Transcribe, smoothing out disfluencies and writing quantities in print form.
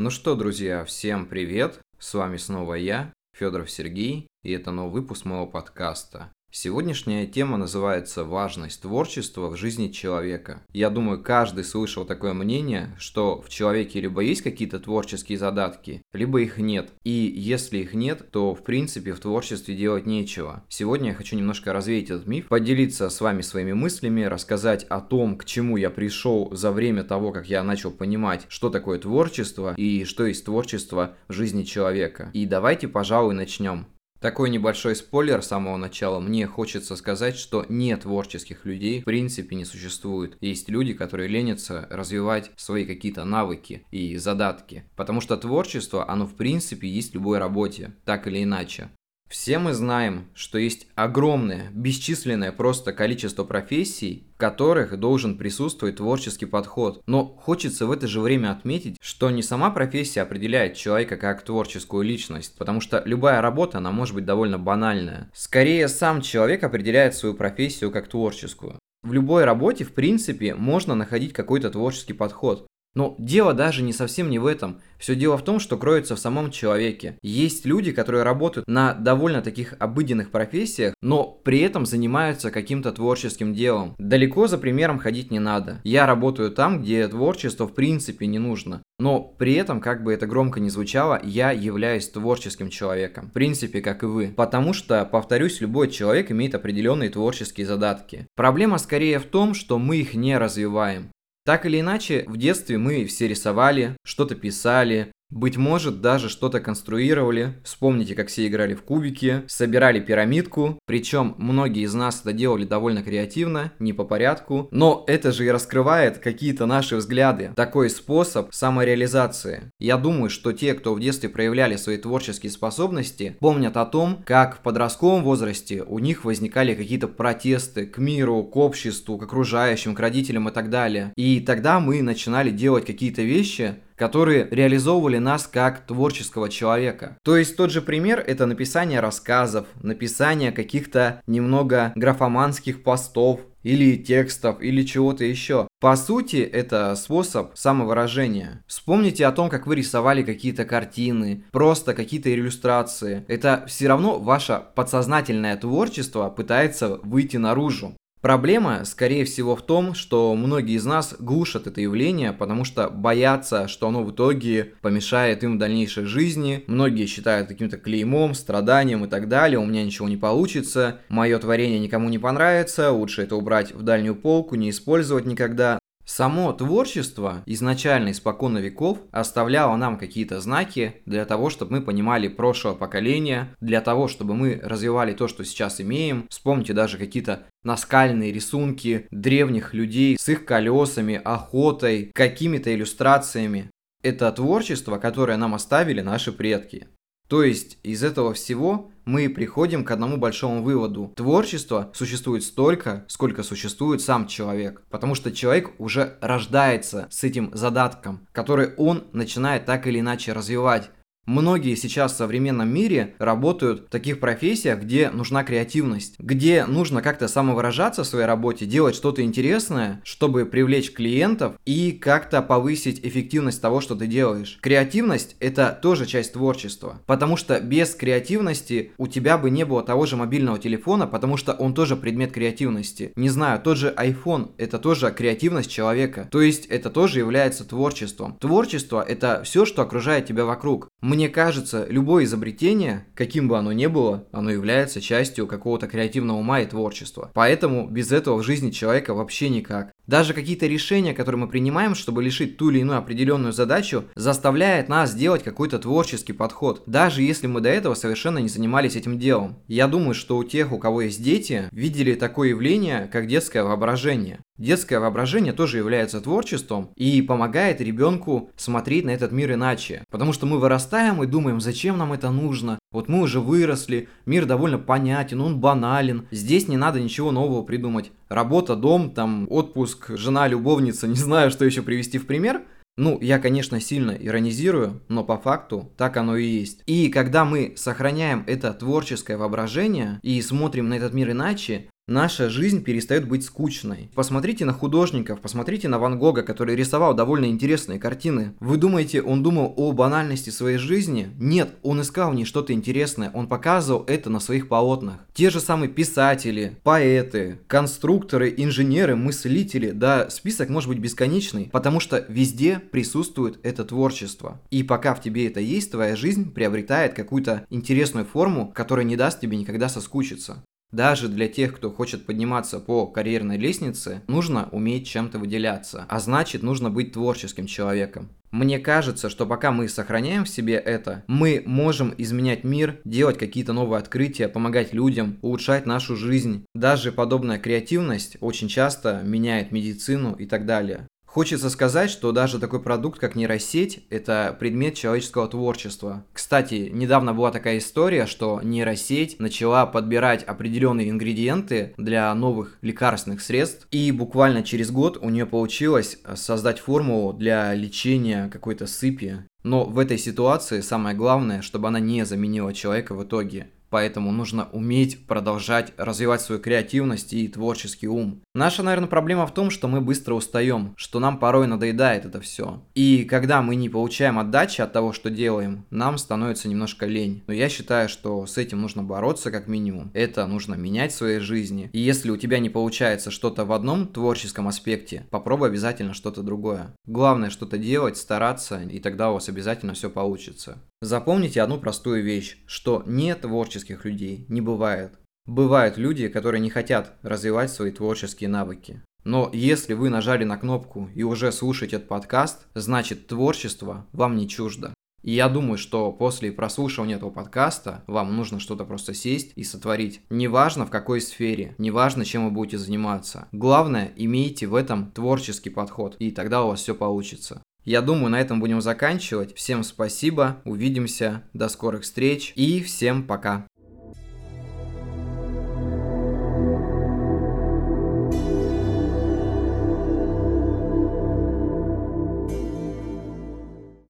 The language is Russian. Ну что, друзья, всем привет! С вами снова я, Федоров Сергей, и это новый выпуск моего подкаста. Сегодняшняя тема называется «Важность творчества в жизни человека». Я думаю, каждый слышал такое мнение, что в человеке либо есть какие-то творческие задатки, либо их нет. И если их нет, то в принципе в творчестве делать нечего. Сегодня я хочу немножко развеять этот миф, поделиться с вами своими мыслями, рассказать о том, к чему я пришел за время того, как я начал понимать, что такое творчество и что есть творчество в жизни человека. И давайте, пожалуй, начнем. Такой небольшой спойлер с самого начала. Мне хочется сказать, что не творческих людей в принципе не существует. Есть люди, которые ленятся развивать свои какие-то навыки и задатки. Потому что творчество, оно в принципе есть в любой работе, так или иначе. Все мы знаем, что есть огромное, бесчисленное просто количество профессий, в которых должен присутствовать творческий подход. Но хочется в это же время отметить, что не сама профессия определяет человека как творческую личность, потому что любая работа, она может быть довольно банальная. Скорее, сам человек определяет свою профессию как творческую. В любой работе, в принципе, можно находить какой-то творческий подход. Но дело даже не совсем не в этом. Все дело в том, что кроется в самом человеке. Есть люди, которые работают на довольно таких обыденных профессиях, но при этом занимаются каким-то творческим делом. Далеко за примером ходить не надо. Я работаю там, где творчество в принципе не нужно. Но при этом, как бы это громко ни звучало, я являюсь творческим человеком. В принципе, как и вы. Потому что, повторюсь, любой человек имеет определенные творческие задатки. Проблема скорее в том, что мы их не развиваем. Так или иначе, в детстве мы все рисовали, что-то писали, быть может, даже что-то конструировали. Вспомните, как все играли в кубики, собирали пирамидку. Причем многие из нас это делали довольно креативно, не по порядку. Но это же и раскрывает какие-то наши взгляды. Такой способ самореализации. Я думаю, что те, кто в детстве проявляли свои творческие способности, помнят о том, как в подростковом возрасте у них возникали какие-то протесты к миру, к обществу, к окружающим, к родителям и так далее. И тогда мы начинали делать какие-то вещи, которые реализовывали нас как творческого человека. То есть тот же пример — это написание рассказов, написание каких-то немного графоманских постов, или текстов, или чего-то еще. По сути, это способ самовыражения. Вспомните о том, как вы рисовали какие-то картины, просто какие-то иллюстрации. Это все равно ваше подсознательное творчество пытается выйти наружу. Проблема, скорее всего, в том, что многие из нас глушат это явление, потому что боятся, что оно в итоге помешает им в дальнейшей жизни. Многие считают каким-то клеймом, страданием и так далее. У меня ничего не получится, мое творение никому не понравится, лучше это убрать в дальнюю полку, не использовать никогда. Само творчество изначально, испокон веков, оставляло нам какие-то знаки для того, чтобы мы понимали прошлое поколение, для того, чтобы мы развивали то, что сейчас имеем. Вспомните даже какие-то наскальные рисунки древних людей с их колесами, охотой, какими-то иллюстрациями. Это творчество, которое нам оставили наши предки. То есть из этого всего мы приходим к одному большому выводу. Творчество существует столько, сколько существует сам человек. Потому что человек уже рождается с этим задатком, который он начинает так или иначе развивать. Многие сейчас в современном мире работают в таких профессиях, где нужна креативность, где нужно как-то самовыражаться в своей работе, делать что-то интересное, чтобы привлечь клиентов и как-то повысить эффективность того, что ты делаешь. Креативность – это тоже часть творчества, потому что без креативности у тебя бы не было того же мобильного телефона, потому что он тоже предмет креативности. Не знаю, тот же iPhone – это тоже креативность человека, то есть это тоже является творчеством. Творчество – это все, что окружает тебя вокруг. Мне кажется, любое изобретение, каким бы оно ни было, оно является частью какого-то креативного ума и творчества. Поэтому без этого в жизни человека вообще никак. Даже какие-то решения, которые мы принимаем, чтобы решить ту или иную определенную задачу, заставляет нас делать какой-то творческий подход, даже если мы до этого совершенно не занимались этим делом. Я думаю, что у тех, у кого есть дети, видели такое явление, как детское воображение. Детское воображение тоже является творчеством и помогает ребенку смотреть на этот мир иначе. Потому что мы вырастаем и думаем, зачем нам это нужно? Вот мы уже выросли, мир довольно понятен, он банален. Здесь не надо ничего нового придумать. Работа, дом, там, отпуск, жена, любовница, не знаю, что еще привести в пример. Ну, я, конечно, сильно иронизирую, но по факту так оно и есть. И когда мы сохраняем это творческое воображение и смотрим на этот мир иначе, наша жизнь перестает быть скучной. Посмотрите на художников, посмотрите на Ван Гога, который рисовал довольно интересные картины. Вы думаете, он думал о банальности своей жизни? Нет, он искал в ней что-то интересное, он показывал это на своих полотнах. Те же самые писатели, поэты, конструкторы, инженеры, мыслители, да, список может быть бесконечный, потому что везде присутствует это творчество. И пока в тебе это есть, твоя жизнь приобретает какую-то интересную форму, которая не даст тебе никогда соскучиться. Даже для тех, кто хочет подниматься по карьерной лестнице, нужно уметь чем-то выделяться, а значит, нужно быть творческим человеком. Мне кажется, что пока мы сохраняем в себе это, мы можем изменять мир, делать какие-то новые открытия, помогать людям, улучшать нашу жизнь. Даже подобная креативность очень часто меняет медицину и так далее. Хочется сказать, что даже такой продукт, как нейросеть, это предмет человеческого творчества. Кстати, недавно была такая история, что нейросеть начала подбирать определенные ингредиенты для новых лекарственных средств, и буквально через год у нее получилось создать формулу для лечения какой-то сыпи. Но в этой ситуации самое главное, чтобы она не заменила человека в итоге. Поэтому нужно уметь продолжать развивать свою креативность и творческий ум. Наша, наверное, проблема в том, что мы быстро устаем, что нам порой надоедает это все. И когда мы не получаем отдачи от того, что делаем, нам становится немножко лень. Но я считаю, что с этим нужно бороться как минимум. Это нужно менять в своей жизни. И если у тебя не получается что-то в одном творческом аспекте, попробуй обязательно что-то другое. Главное что-то делать, стараться, и тогда у вас обязательно все получится. Запомните одну простую вещь, что не творческих людей не бывает. Бывают люди, которые не хотят развивать свои творческие навыки. Но если вы нажали на кнопку и уже слушаете этот подкаст, значит, творчество вам не чуждо. И я думаю, что после прослушивания этого подкаста вам нужно что-то просто сесть и сотворить. Неважно в какой сфере, неважно чем вы будете заниматься. Главное, имейте в этом творческий подход, и тогда у вас все получится. Я думаю, на этом будем заканчивать. Всем спасибо, увидимся, до скорых встреч и всем пока.